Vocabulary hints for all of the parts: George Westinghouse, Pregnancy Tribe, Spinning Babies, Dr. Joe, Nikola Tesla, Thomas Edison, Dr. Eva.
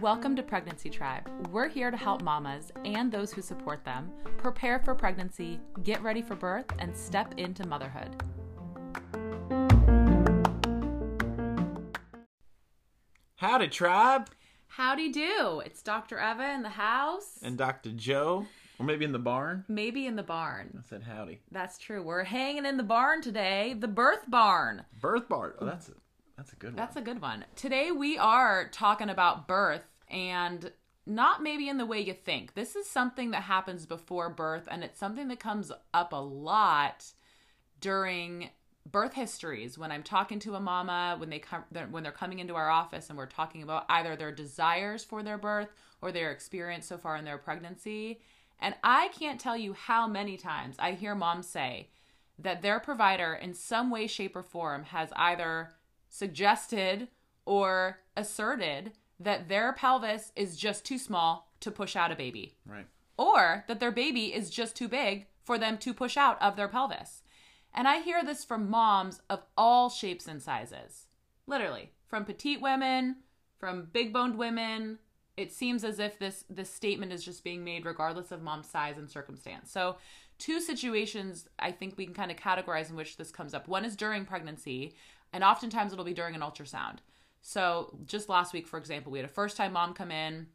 Welcome to Pregnancy Tribe. We're here to help mamas and those who support them prepare for pregnancy, get ready for birth, and step into motherhood. Howdy, Tribe. Howdy do. It's Dr. Eva in the house. And Dr. Joe. Or maybe in the barn? Maybe in the barn. I said howdy. That's true. We're hanging in the barn today. The birth barn. Birth barn. Oh, that's a good one. That's a good one. Today we are talking about birth, and not maybe in the way you think. This is something that happens before birth, and it's something that comes up a lot during birth histories. When I'm talking to a mama, when they're coming into our office and we're talking about either their desires for their birth or their experience so far in their pregnancy. And I can't tell you how many times I hear moms say that their provider in some way, shape, or form has either suggested or asserted that their pelvis is just too small to push out a baby. Right. Or that their baby is just too big for them to push out of their pelvis. And I hear this from moms of all shapes and sizes. Literally. From petite women, from big-boned women. It seems as if this statement is just being made regardless of mom's size and circumstance. So two situations I think we can kind of categorize in which this comes up. One is during pregnancy, and oftentimes it'll be during an ultrasound. So just last week, for example, we had a first-time mom come in,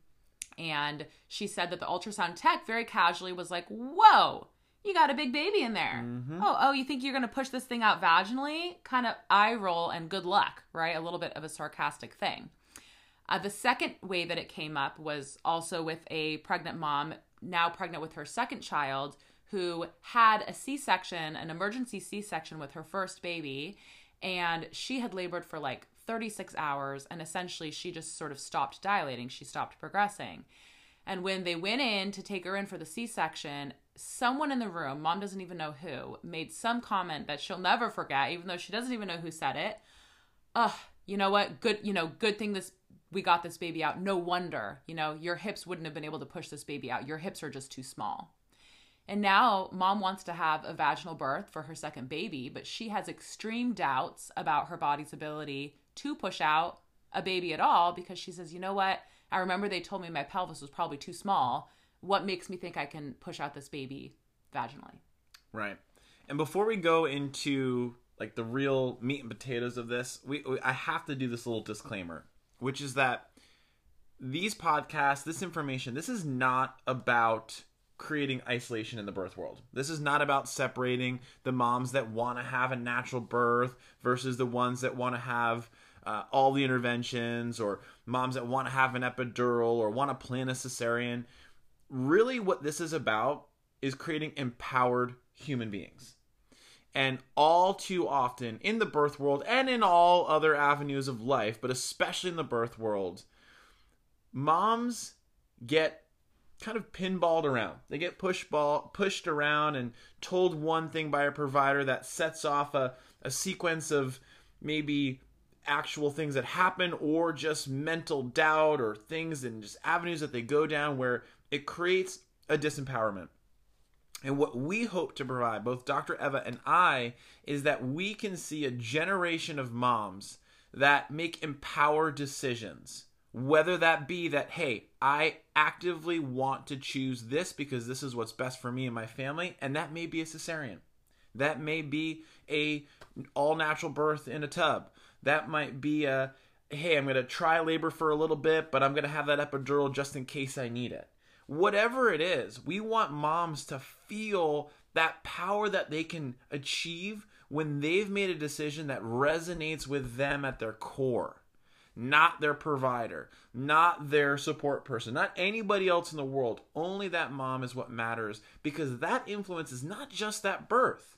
and she said that the ultrasound tech very casually was like, whoa, you got a big baby in there. Mm-hmm. Oh, you think you're going to push this thing out vaginally? Kind of eye roll and good luck, right? A little bit of a sarcastic thing. The second way that it came up was also with a pregnant mom, now pregnant with her second child, who had a C-section, an emergency C-section with her first baby, and she had labored for like 36 hours, and essentially she just sort of stopped dilating. She stopped progressing. And when they went in to take her in for the C-section, someone in the room, mom doesn't even know who, made some comment that she'll never forget, even though she doesn't even know who said it. You know what? Good thing we got this baby out. No wonder, your hips wouldn't have been able to push this baby out. Your hips are just too small. And now mom wants to have a vaginal birth for her second baby, but she has extreme doubts about her body's ability to push out a baby at all because she says, you know what? I remember they told me my pelvis was probably too small. What makes me think I can push out this baby vaginally? Right. And before we go into like the real meat and potatoes of this, I have to do this little disclaimer, which is that these podcasts, this information, this is not about creating isolation in the birth world. This is not about separating the moms that want to have a natural birth versus the ones that want to have all the interventions, or moms that want to have an epidural or want to plan a cesarean. Really what this is about is creating empowered human beings. And all too often in the birth world and in all other avenues of life, but especially in the birth world, moms get kind of pinballed around. They get pushed around and told one thing by a provider that sets off a sequence of maybe actual things that happen or just mental doubt or things and just avenues that they go down where it creates a disempowerment. And what we hope to provide, both Dr. Eva and I, is that we can see a generation of moms that make empowered decisions, whether that be that, hey, I actively want to choose this because this is what's best for me and my family, and that may be a cesarean. That may be a all-natural birth in a tub. That might be a, hey, I'm going to try labor for a little bit, but I'm going to have that epidural just in case I need it. Whatever it is, we want moms to feel that power that they can achieve when they've made a decision that resonates with them at their core, not their provider, not their support person, not anybody else in the world. Only that mom is what matters, because that influences not just that birth.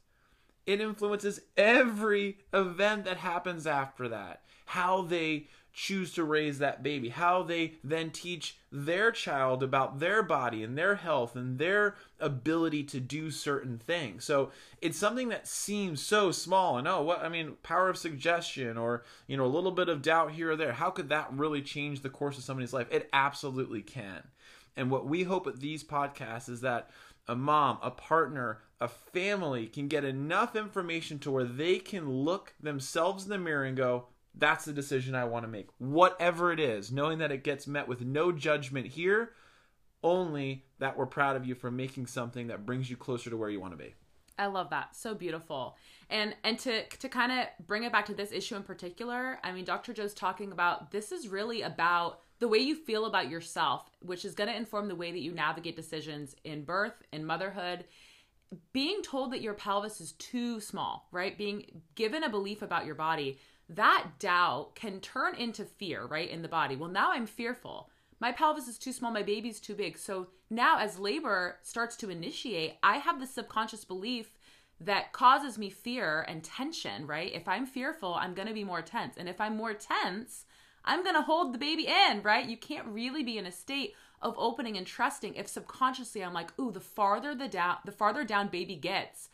It influences every event that happens after that, how they choose to raise that baby, how they then teach their child about their body and their health and their ability to do certain things. So it's something that seems so small and power of suggestion or, a little bit of doubt here or there. How could that really change the course of somebody's life? It absolutely can. And what we hope with these podcasts is that a mom, a partner, a family can get enough information to where they can look themselves in the mirror and go, that's the decision I want to make. Whatever it is, knowing that it gets met with no judgment here, only that we're proud of you for making something that brings you closer to where you want to be. I love that. So beautiful. And to kind of bring it back to this issue in particular, I mean, Dr. Joe's talking about this is really about the way you feel about yourself, which is going to inform the way that you navigate decisions in birth, in motherhood. Being told that your pelvis is too small, right? Being given a belief about your body, that doubt can turn into fear, right, in the body. Well, now I'm fearful. My pelvis is too small, my baby's too big. So now as labor starts to initiate, I have the subconscious belief that causes me fear and tension, right? If I'm fearful, I'm gonna be more tense. And if I'm more tense, I'm gonna hold the baby in, right? You can't really be in a state of opening and trusting if subconsciously I'm like, ooh, the farther down baby gets,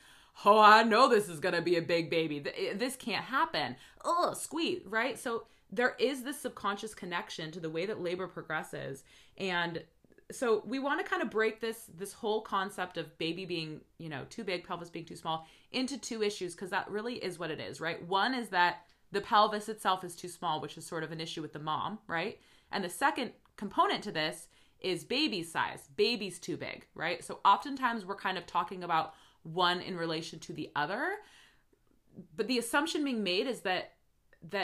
oh, I know this is gonna be a big baby. This can't happen. Oh, squeeze, right? So there is this subconscious connection to the way that labor progresses. And so we want to kind of break this whole concept of baby being, you know, too big, pelvis being too small into two issues, because that really is what it is, right? One is that the pelvis itself is too small, which is sort of an issue with the mom, right? And the second component to this is baby size. Baby's too big, right? So oftentimes we're kind of talking about one in relation to the other, but the assumption being made is that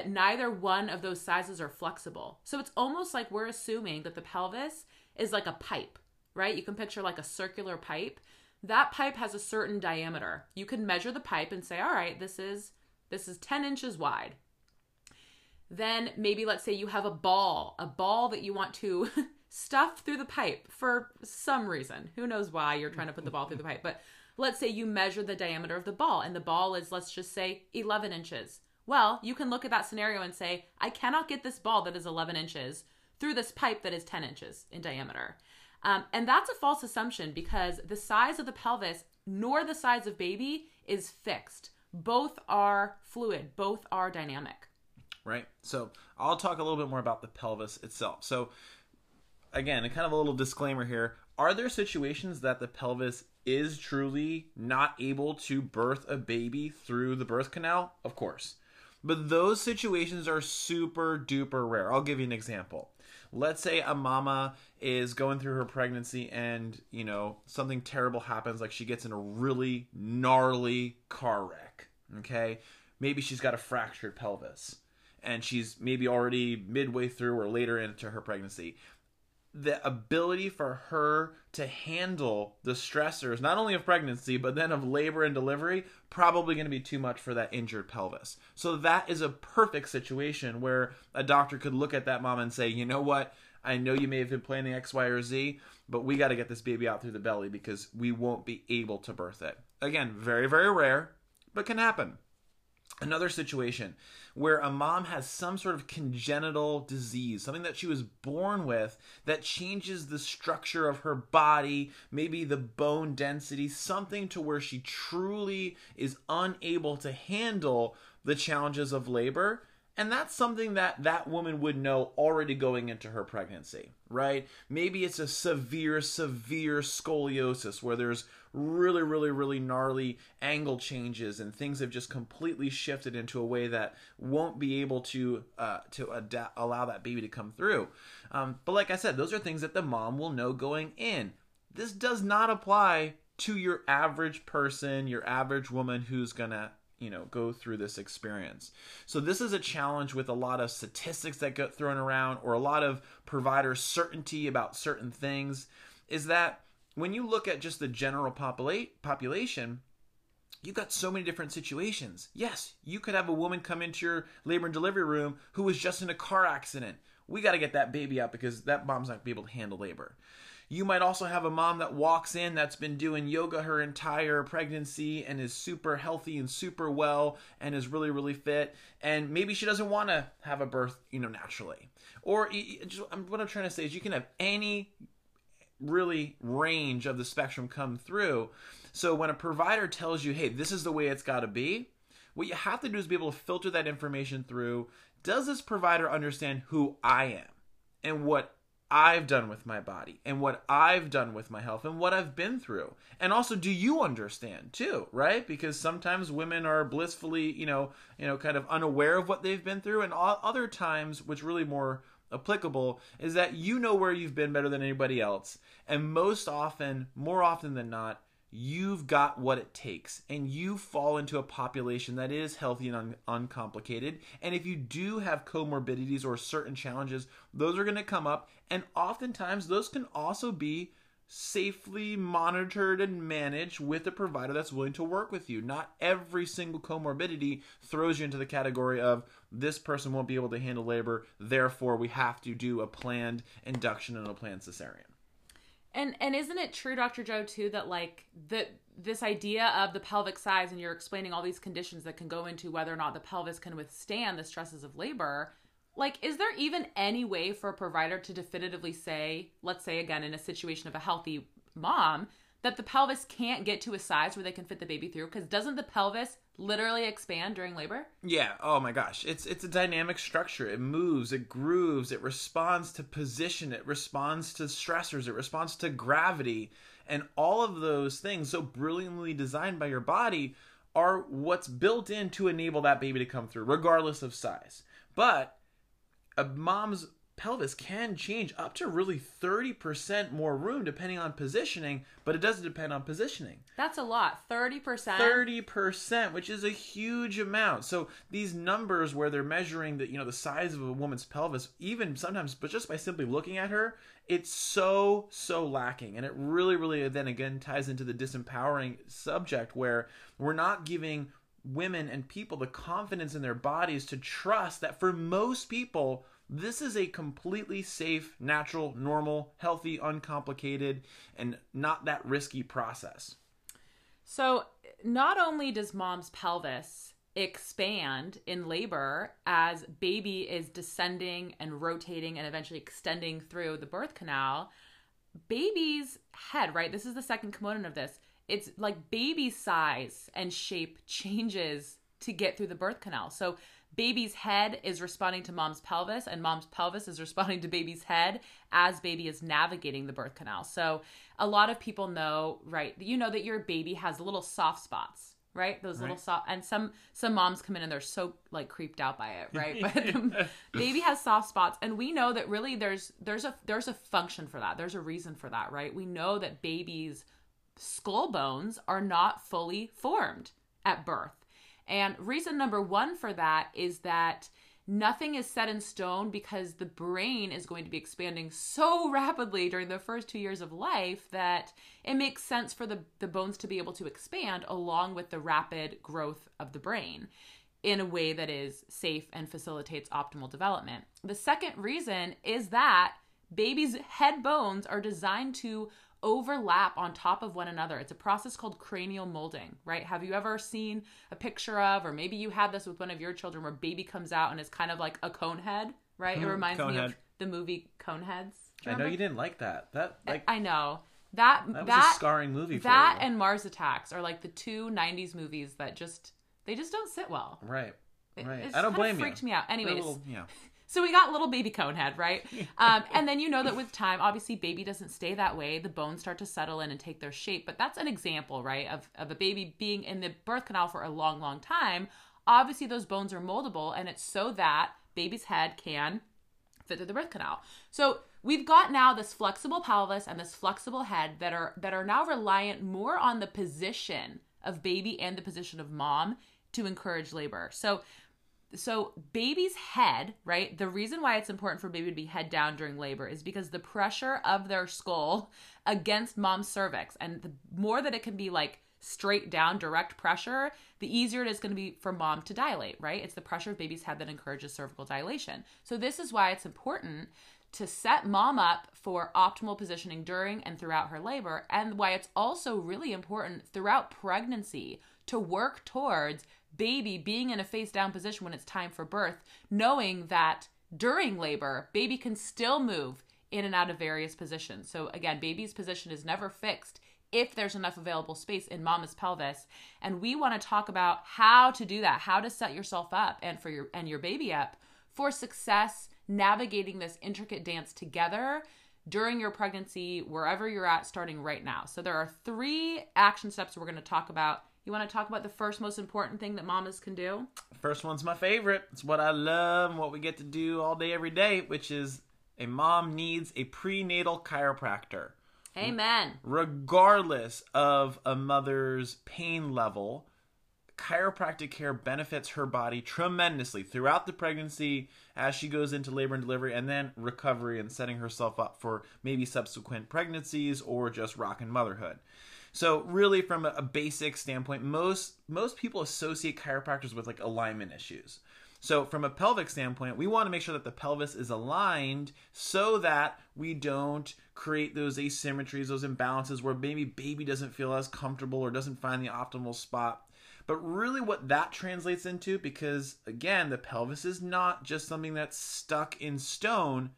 neither one of those sizes are flexible. So it's almost like we're assuming that the pelvis is like a pipe, right? You can picture like a circular pipe. That pipe has a certain diameter. You can measure the pipe and say, all right, this is 10 inches wide. Then maybe let's say you have a ball that you want to stuff through the pipe for some reason. Who knows why you're trying to put the ball through the pipe, but let's say you measure the diameter of the ball and the ball is, let's just say 11 inches. Well, you can look at that scenario and say, I cannot get this ball that is 11 inches through this pipe that is 10 inches in diameter. And that's a false assumption because the size of the pelvis nor the size of baby is fixed. Both are fluid. Both are dynamic. Right. So I'll talk a little bit more about the pelvis itself. So again, a kind of a little disclaimer here. Are there situations that the pelvis is truly not able to birth a baby through the birth canal? Of course. But those situations are super duper rare. I'll give you an example. Let's say a mama is going through her pregnancy and, you know, something terrible happens, like she gets in a really gnarly car wreck, okay? Maybe she's got a fractured pelvis and she's maybe already midway through or later into her pregnancy. The ability for her to handle the stressors, not only of pregnancy, but then of labor and delivery, probably going to be too much for that injured pelvis. So that is a perfect situation where a doctor could look at that mom and say, you know what, I know you may have been planning X, Y, or Z, but we got to get this baby out through the belly because we won't be able to birth it. Again, very, very rare, but can happen. Another situation where a mom has some sort of congenital disease, something that she was born with that changes the structure of her body, maybe the bone density, something to where she truly is unable to handle the challenges of labor. And that's something that that woman would know already going into her pregnancy, right? Maybe it's a severe, severe scoliosis where there's really, really, really gnarly angle changes and things have just completely shifted into a way that won't be able to allow that baby to come through. But like I said, those are things that the mom will know going in. This does not apply to your average person, your average woman who's gonna, you know, go through this experience. So this is a challenge with a lot of statistics that get thrown around or a lot of provider certainty about certain things, is that when you look at just the general population, you've got so many different situations. Yes, you could have a woman come into your labor and delivery room who was just in a car accident. We got to get that baby out because that mom's not going to be able to handle labor. You might also have a mom that walks in that's been doing yoga her entire pregnancy and is super healthy and super well and is really, really fit. And maybe she doesn't want to have a birth, you know, naturally. Or what I'm trying to say is you can have any really range of the spectrum come through. So when a provider tells you, hey, this is the way it's got to be, what you have to do is be able to filter that information through. Does this provider understand who I am and what I've done with my body and what I've done with my health and what I've been through. And also, do you understand too, right? Because sometimes women are blissfully, you know, kind of unaware of what they've been through. And other times, which really more applicable, is that you know where you've been better than anybody else. And most often, more often than not, you've got what it takes, and you fall into a population that is healthy and uncomplicated. And if you do have comorbidities or certain challenges, those are going to come up, and oftentimes those can also be safely monitored and managed with a provider that's willing to work with you. Not every single comorbidity throws you into the category of this person won't be able to handle labor, therefore we have to do a planned induction and a planned cesarean. And isn't it true, Dr. Joe, too, that like this idea of the pelvic size, and you're explaining all these conditions that can go into whether or not the pelvis can withstand the stresses of labor, like, is there even any way for a provider to definitively say, let's say again, in a situation of a healthy mom, that the pelvis can't get to a size where they can fit the baby through? Because doesn't the pelvis literally expand during labor? Yeah. Oh my gosh. It's a dynamic structure. It moves, it grooves, it responds to position, it responds to stressors, it responds to gravity, and all of those things so brilliantly designed by your body are what's built in to enable that baby to come through, regardless of size. But a mom's pelvis can change up to really 30% more room depending on positioning, but it doesn't depend on positioning. That's a lot. 30%? 30%, which is a huge amount. So these numbers where they're measuring the, you know, the size of a woman's pelvis, even sometimes, but just by simply looking at her, it's so lacking. And it really then again ties into the disempowering subject where we're not giving women and people the confidence in their bodies to trust that for most people, this is a completely safe, natural, normal, healthy, uncomplicated, and not that risky process. So not only does mom's pelvis expand in labor as baby is descending and rotating and eventually extending through the birth canal, baby's head, right? This is the second component of this. It's like baby size and shape changes to get through the birth canal. So baby's head is responding to mom's pelvis, and mom's pelvis is responding to baby's head as baby is navigating the birth canal. So a lot of people know, right, you know that your baby has little soft spots, right? Those little soft, and some moms come in and they're so like creeped out by it, right? But the baby has soft spots, and we know that really there's a function for that. There's a reason for that, right? We know that babies' skull bones are not fully formed at birth. And reason number one for that is that nothing is set in stone because the brain is going to be expanding so rapidly during the first 2 years of life that it makes sense for the bones to be able to expand along with the rapid growth of the brain in a way that is safe and facilitates optimal development. The second reason is that babies' head bones are designed to overlap on top of one another. It's a process called cranial molding, right? Have you ever seen a picture of, or maybe you had this with one of your children, where baby comes out and is kind of like a cone head, right? It reminds me of the movie Coneheads. I know you didn't like that. I know. That was a scarring movie for you. That and Mars Attacks are like the two 90s movies that they just don't sit well. Right. I don't blame you. It freaked me out. Anyways. So we got little baby cone head, right? And then you know that with time, obviously baby doesn't stay that way. The bones start to settle in and take their shape. But that's an example, right, of a baby being in the birth canal for a long, long time. Obviously those bones are moldable, and it's so that baby's head can fit through the birth canal. So we've got now this flexible pelvis and this flexible head that are now reliant more on the position of baby and the position of mom to encourage labor. So baby's head, right, the reason why it's important for baby to be head down during labor is because the pressure of their skull against mom's cervix, and the more that it can be like straight down, direct pressure, the easier it is going to be for mom to dilate, right? It's the pressure of baby's head that encourages cervical dilation. So this is why it's important to set mom up for optimal positioning during and throughout her labor, and why it's also really important throughout pregnancy to work towards baby being in a face down position when it's time for birth, knowing that during labor, baby can still move in and out of various positions. So again, baby's position is never fixed if there's enough available space in mama's pelvis. And we want to talk about how to do that, how to set yourself up and for your baby up for success, navigating this intricate dance together during your pregnancy, wherever you're at, starting right now. So there are 3 action steps we're going to talk about. You want to talk about the first most important thing that mamas can do? First one's my favorite. It's what I love and what we get to do all day, every day, which is a mom needs a prenatal chiropractor. Amen. Regardless of a mother's pain level, chiropractic care benefits her body tremendously throughout the pregnancy, as she goes into labor and delivery, and then recovery and setting herself up for maybe subsequent pregnancies or just rockin' motherhood. So really, from a basic standpoint, most people associate chiropractors with like alignment issues. So from a pelvic standpoint, we want to make sure that the pelvis is aligned so that we don't create those asymmetries, those imbalances where maybe baby doesn't feel as comfortable or doesn't find the optimal spot. But really what that translates into, because again, the pelvis is not just something that's stuck in stone.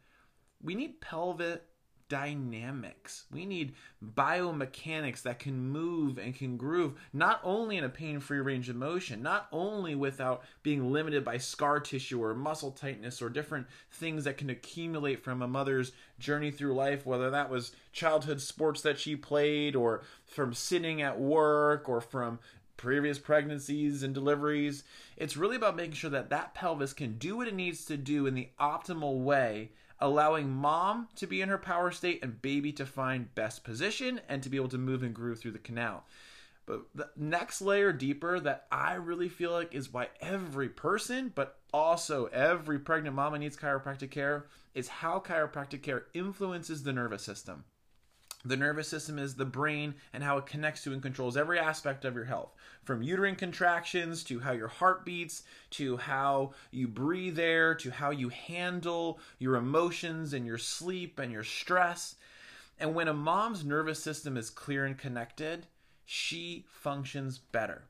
We need pelvic dynamics. We need biomechanics that can move and can groove, not only in a pain-free range of motion, not only without being limited by scar tissue or muscle tightness or different things that can accumulate from a mother's journey through life, whether that was childhood sports that she played or from sitting at work or from previous pregnancies and deliveries. It's really about making sure that that pelvis can do what it needs to do in the optimal way, allowing mom to be in her power state and baby to find best position and to be able to move and groove through the canal. But the next layer deeper that I really feel like is why every person, but also every pregnant mama needs chiropractic care, is how chiropractic care influences the nervous system. The nervous system is the brain and how it connects to and controls every aspect of your health, from uterine contractions to how your heart beats, to how you breathe air, to how you handle your emotions and your sleep and your stress. And when a mom's nervous system is clear and connected, she functions better.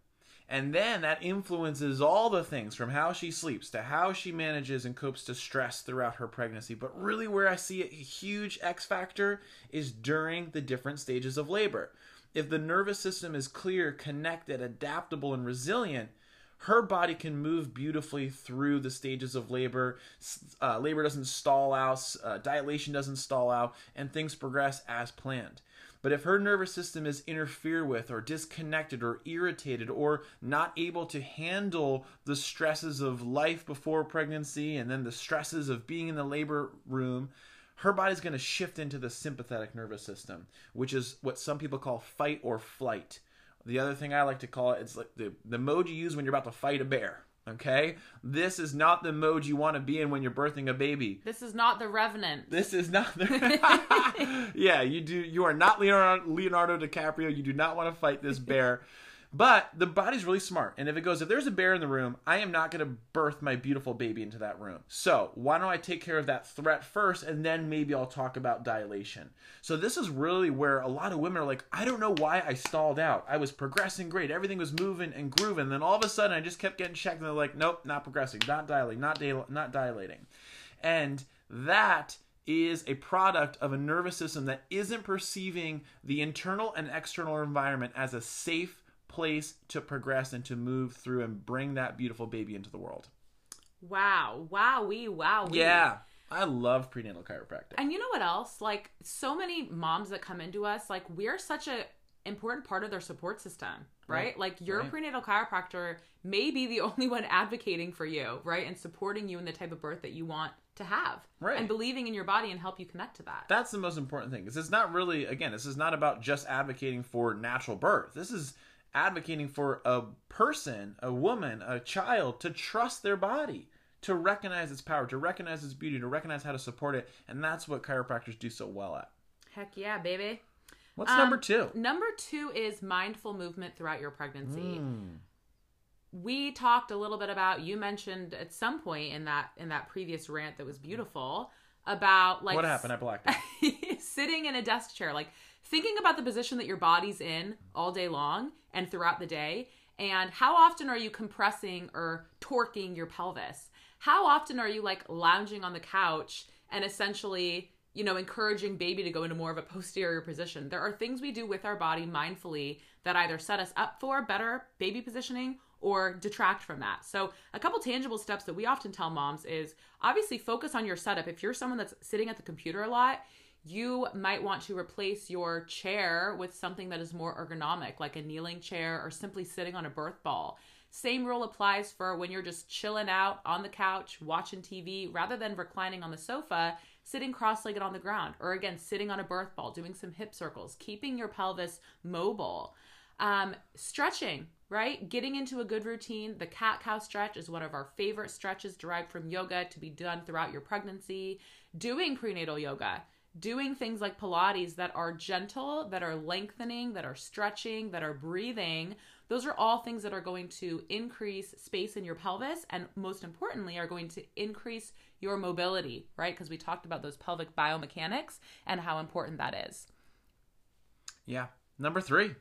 And then that influences all the things from how she sleeps to how she manages and copes to stress throughout her pregnancy. But really where I see a huge X factor is during the different stages of labor. If the nervous system is clear, connected, adaptable, and resilient, her body can move beautifully through the stages of labor. Labor doesn't stall out, dilation doesn't stall out, and things progress as planned. But if her nervous system is interfered with or disconnected or irritated or not able to handle the stresses of life before pregnancy and then the stresses of being in the labor room, her body's going to shift into the sympathetic nervous system, which is what some people call fight or flight. The other thing I like to call it, it's like the mode you use when you're about to fight a bear. Okay? This is not the mode you want to be in when you're birthing a baby. This is not The Revenant. This is not the... Yeah, you are not Leonardo DiCaprio. You do not want to fight this bear. But the body's really smart. And if there's a bear in the room, I am not going to birth my beautiful baby into that room. So why don't I take care of that threat first, and then maybe I'll talk about dilation. So this is really where a lot of women are like, I don't know why I stalled out. I was progressing great. Everything was moving and grooving. And then all of a sudden I just kept getting checked. And they're like, nope, not progressing, not dilating, not dilating. And that is a product of a nervous system that isn't perceiving the internal and external environment as a safe place to progress and to move through and bring that beautiful baby into the world. Wow. Wowee. Wowee. Yeah. I love prenatal chiropractic. And you know what else? Like, so many moms that come into us, like, we're such an important part of their support system, right? Like, your prenatal chiropractor may be the only one advocating for you, right? And supporting you in the type of birth that you want to have, right? And believing in your body and help you connect to that. That's the most important thing. Because it's not really, again, this is not about just advocating for natural birth. This is advocating for a person, a woman, a child, to trust their body, to recognize its power, to recognize its beauty, to recognize how to support it. And that's what chiropractors do so well at. Heck yeah, baby. What's number 2? Number 2 is mindful movement throughout your pregnancy. We talked a little bit about, you mentioned at some point in that previous rant that was beautiful, about like... What happened? I blacked out. Sitting in a desk chair, like thinking about the position that your body's in all day long and throughout the day, and how often are you compressing or torquing your pelvis? How often are you like lounging on the couch and essentially, you know, encouraging baby to go into more of a posterior position? There are things we do with our body mindfully that either set us up for better baby positioning or detract from that. So a couple tangible steps that we often tell moms is obviously focus on your setup. If you're someone that's sitting at the computer a lot, You might want to replace your chair with something that is more ergonomic, like a kneeling chair or simply sitting on a birth ball. Same rule applies for when you're just chilling out on the couch, watching TV, rather than reclining on the sofa, sitting cross-legged on the ground, or again, sitting on a birth ball, doing some hip circles, keeping your pelvis mobile. Stretching, right? Getting into a good routine. The cat-cow stretch is one of our favorite stretches derived from yoga to be done throughout your pregnancy. Doing prenatal yoga. Doing things like Pilates that are gentle, that are lengthening, that are stretching, that are breathing. Those are all things that are going to increase space in your pelvis and, most importantly, are going to increase your mobility, right? Because we talked about those pelvic biomechanics and how important that is. Yeah. Number three.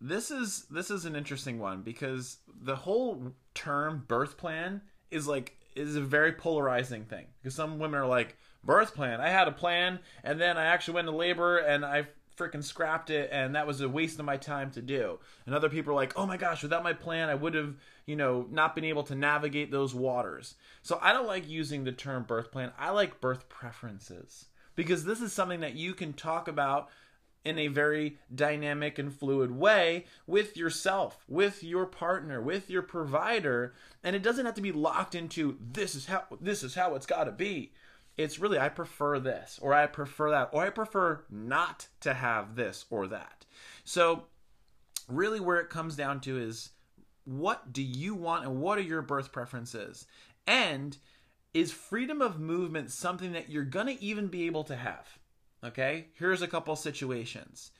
This is an interesting one because the whole term birth plan is a very polarizing thing, because some women are like, birth plan. I had a plan and then I actually went to labor and I freaking scrapped it and that was a waste of my time to do. And other people are like, oh my gosh, without my plan, I would have, not been able to navigate those waters. So I don't like using the term birth plan. I like birth preferences, because this is something that you can talk about in a very dynamic and fluid way with yourself, with your partner, with your provider. And it doesn't have to be locked into this is how it's got to be. It's really, I prefer this, or I prefer that, or I prefer not to have this or that. So really where it comes down to is, what do you want and what are your birth preferences? And is freedom of movement something that you're going to even be able to have? Okay, here's a couple situations.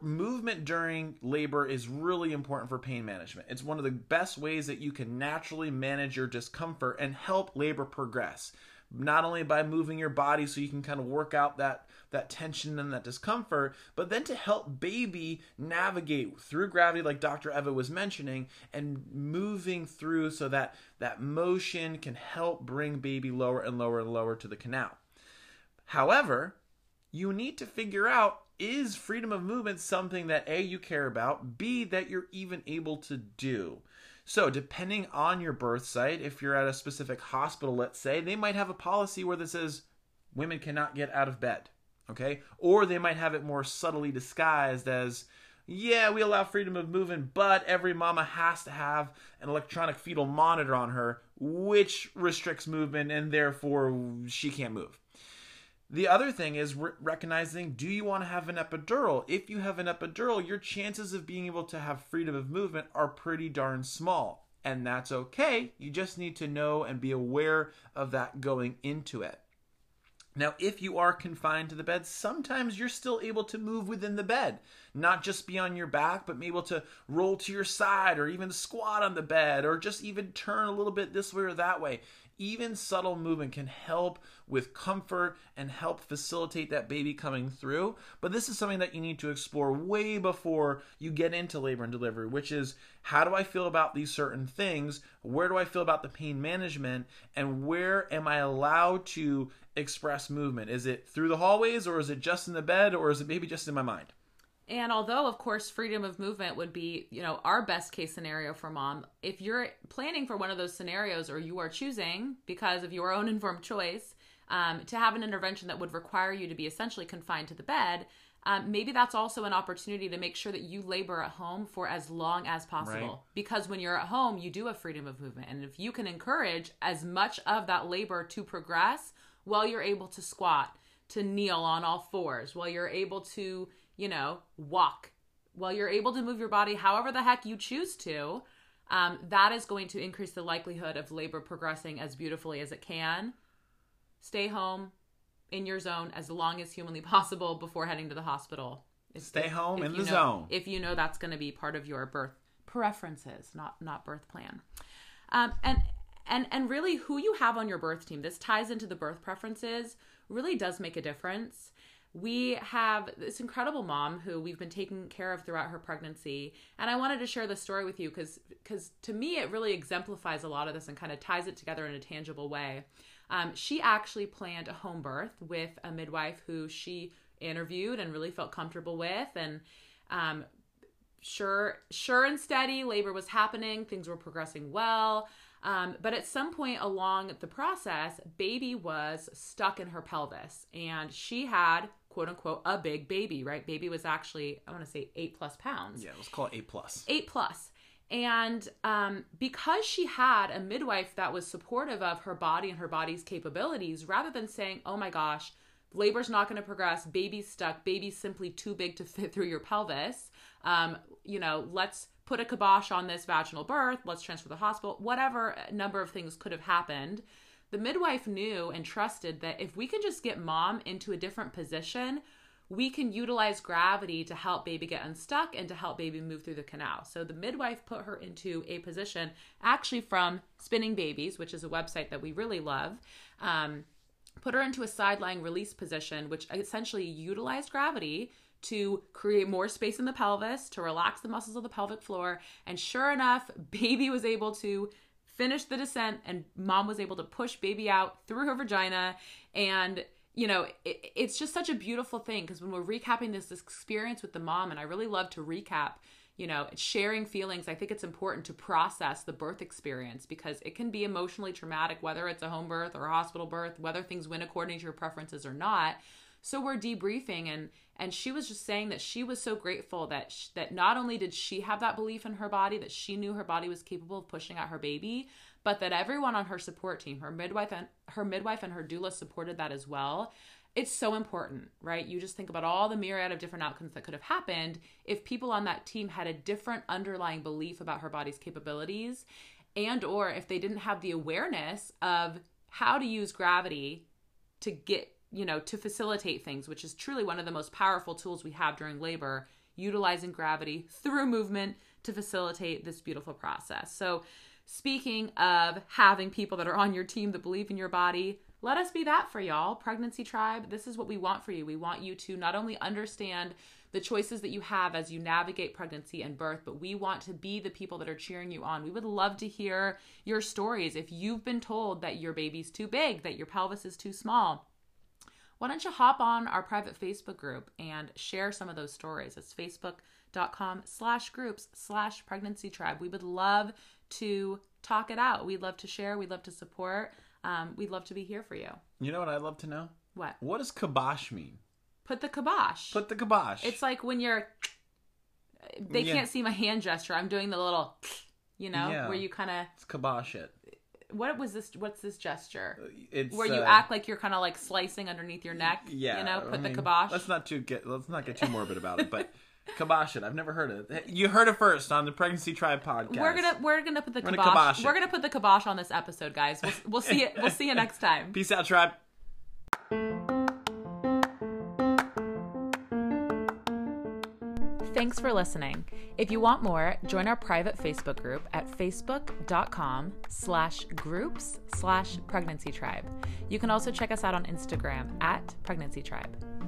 Movement during labor is really important for pain management. It's one of the best ways that you can naturally manage your discomfort and help labor progress, not only by moving your body so you can kind of work out that tension and that discomfort, but then to help baby navigate through gravity, like Dr. Eva was mentioning, and moving through so that that motion can help bring baby lower and lower and lower to the canal. However, you need to figure out, is freedom of movement something that A, you care about, B, that you're even able to do? So depending on your birth site, if you're at a specific hospital, let's say, they might have a policy where this says women cannot get out of bed, okay? Or they might have it more subtly disguised as, yeah, we allow freedom of movement, but every mama has to have an electronic fetal monitor on her, which restricts movement and therefore she can't move. The other thing is recognizing, do you want to have an epidural? If you have an epidural, your chances of being able to have freedom of movement are pretty darn small. And that's okay. You just need to know and be aware of that going into it. Now, if you are confined to the bed, sometimes you're still able to move within the bed, not just be on your back, but be able to roll to your side or even squat on the bed or just even turn a little bit this way or that way. Even subtle movement can help with comfort and help facilitate that baby coming through. But this is something that you need to explore way before you get into labor and delivery, which is, how do I feel about these certain things? Where do I feel about the pain management? And where am I allowed to express movement? Is it through the hallways, or is it just in the bed, or is it maybe just in my mind? And although, of course, freedom of movement would be, our best case scenario for mom, if you're planning for one of those scenarios, or you are choosing, because of your own informed choice, to have an intervention that would require you to be essentially confined to the bed, maybe that's also an opportunity to make sure that you labor at home for as long as possible. Right. Because when you're at home, you do have freedom of movement. And if you can encourage as much of that labor to progress while you're able to squat, to kneel on all fours, while you're able to walk, while you're able to move your body however the heck you choose to, that is going to increase the likelihood of labor progressing as beautifully as it can. Stay home in your zone as long as humanly possible before heading to the hospital. Stay home in the zone. If you know that's going to be part of your birth preferences, not birth plan. And really, who you have on your birth team, this ties into the birth preferences, really does make a difference. We have this incredible mom who we've been taking care of throughout her pregnancy. And I wanted to share this story with you because to me, it really exemplifies a lot of this and kind of ties it together in a tangible way. She actually planned a home birth with a midwife who she interviewed and really felt comfortable with. And sure and steady, labor was happening. Things were progressing well. But at some point along the process, baby was stuck in her pelvis and she had, quote unquote, a big baby, right? Baby was actually, I want to say 8+ pounds. Yeah, let's call it 8+. 8+. And because she had a midwife that was supportive of her body and her body's capabilities, rather than saying, oh my gosh, labor's not going to progress, baby's stuck, baby's simply too big to fit through your pelvis, you know, let's put a kibosh on this vaginal birth, let's transfer to the hospital, whatever number of things could have happened, the midwife knew and trusted that if we can just get mom into a different position, we can utilize gravity to help baby get unstuck and to help baby move through the canal. So the midwife put her into a position, actually from Spinning Babies, which is a website that we really love, put her into a side-lying release position, which essentially utilized gravity to create more space in the pelvis, to relax the muscles of the pelvic floor. And sure enough, baby was able to finish the descent and mom was able to push baby out through her vagina. And you know, it's just such a beautiful thing, because when we're recapping this experience with the mom, and I really love to recap, you know, sharing feelings, I think it's important to process the birth experience because it can be emotionally traumatic, whether it's a home birth or a hospital birth, whether things went according to your preferences or not. So we're debriefing, and she was just saying that she was so grateful that that not only did she have that belief in her body, that she knew her body was capable of pushing out her baby, but that everyone on her support team, her midwife and her doula supported that as well. It's so important, right? You just think about all the myriad of different outcomes that could have happened if people on that team had a different underlying belief about her body's capabilities, and or if they didn't have the awareness of how to use gravity to get, you know, to facilitate things, which is truly one of the most powerful tools we have during labor, utilizing gravity through movement to facilitate this beautiful process. So speaking of having people that are on your team that believe in your body, let us be that for y'all. Pregnancy Tribe, this is what we want for you. We want you to not only understand the choices that you have as you navigate pregnancy and birth, but we want to be the people that are cheering you on. We would love to hear your stories. If you've been told that your baby's too big, that your pelvis is too small, why don't you hop on our private Facebook group and share some of those stories? It's facebook.com/groups/pregnancy tribe. We would love to talk it out. We'd love to share. We'd love to support. We'd love to be here for you. You know what I'd love to know? What? What does kibosh mean? Put the kibosh. Put the kibosh. It's like when you're, they yeah. can't see my hand gesture. I'm doing the little, you know, yeah. where you kind of. It's kibosh it. What was this? What's this gesture? It's where you act like you're kind of like slicing underneath your neck. Yeah, you know, put the kibosh. Let's not get too morbid about it. But kibosh it. I've never heard of it. You heard it first on the Pregnancy Tribe podcast. We're gonna put the kibosh. We're gonna put the kibosh on this episode, guys. We'll see it. We'll see you next time. Peace out, tribe. Thanks for listening. If you want more, join our private Facebook group at facebook.com/groups/pregnancy tribe. You can also check us out on Instagram at Pregnancy Tribe.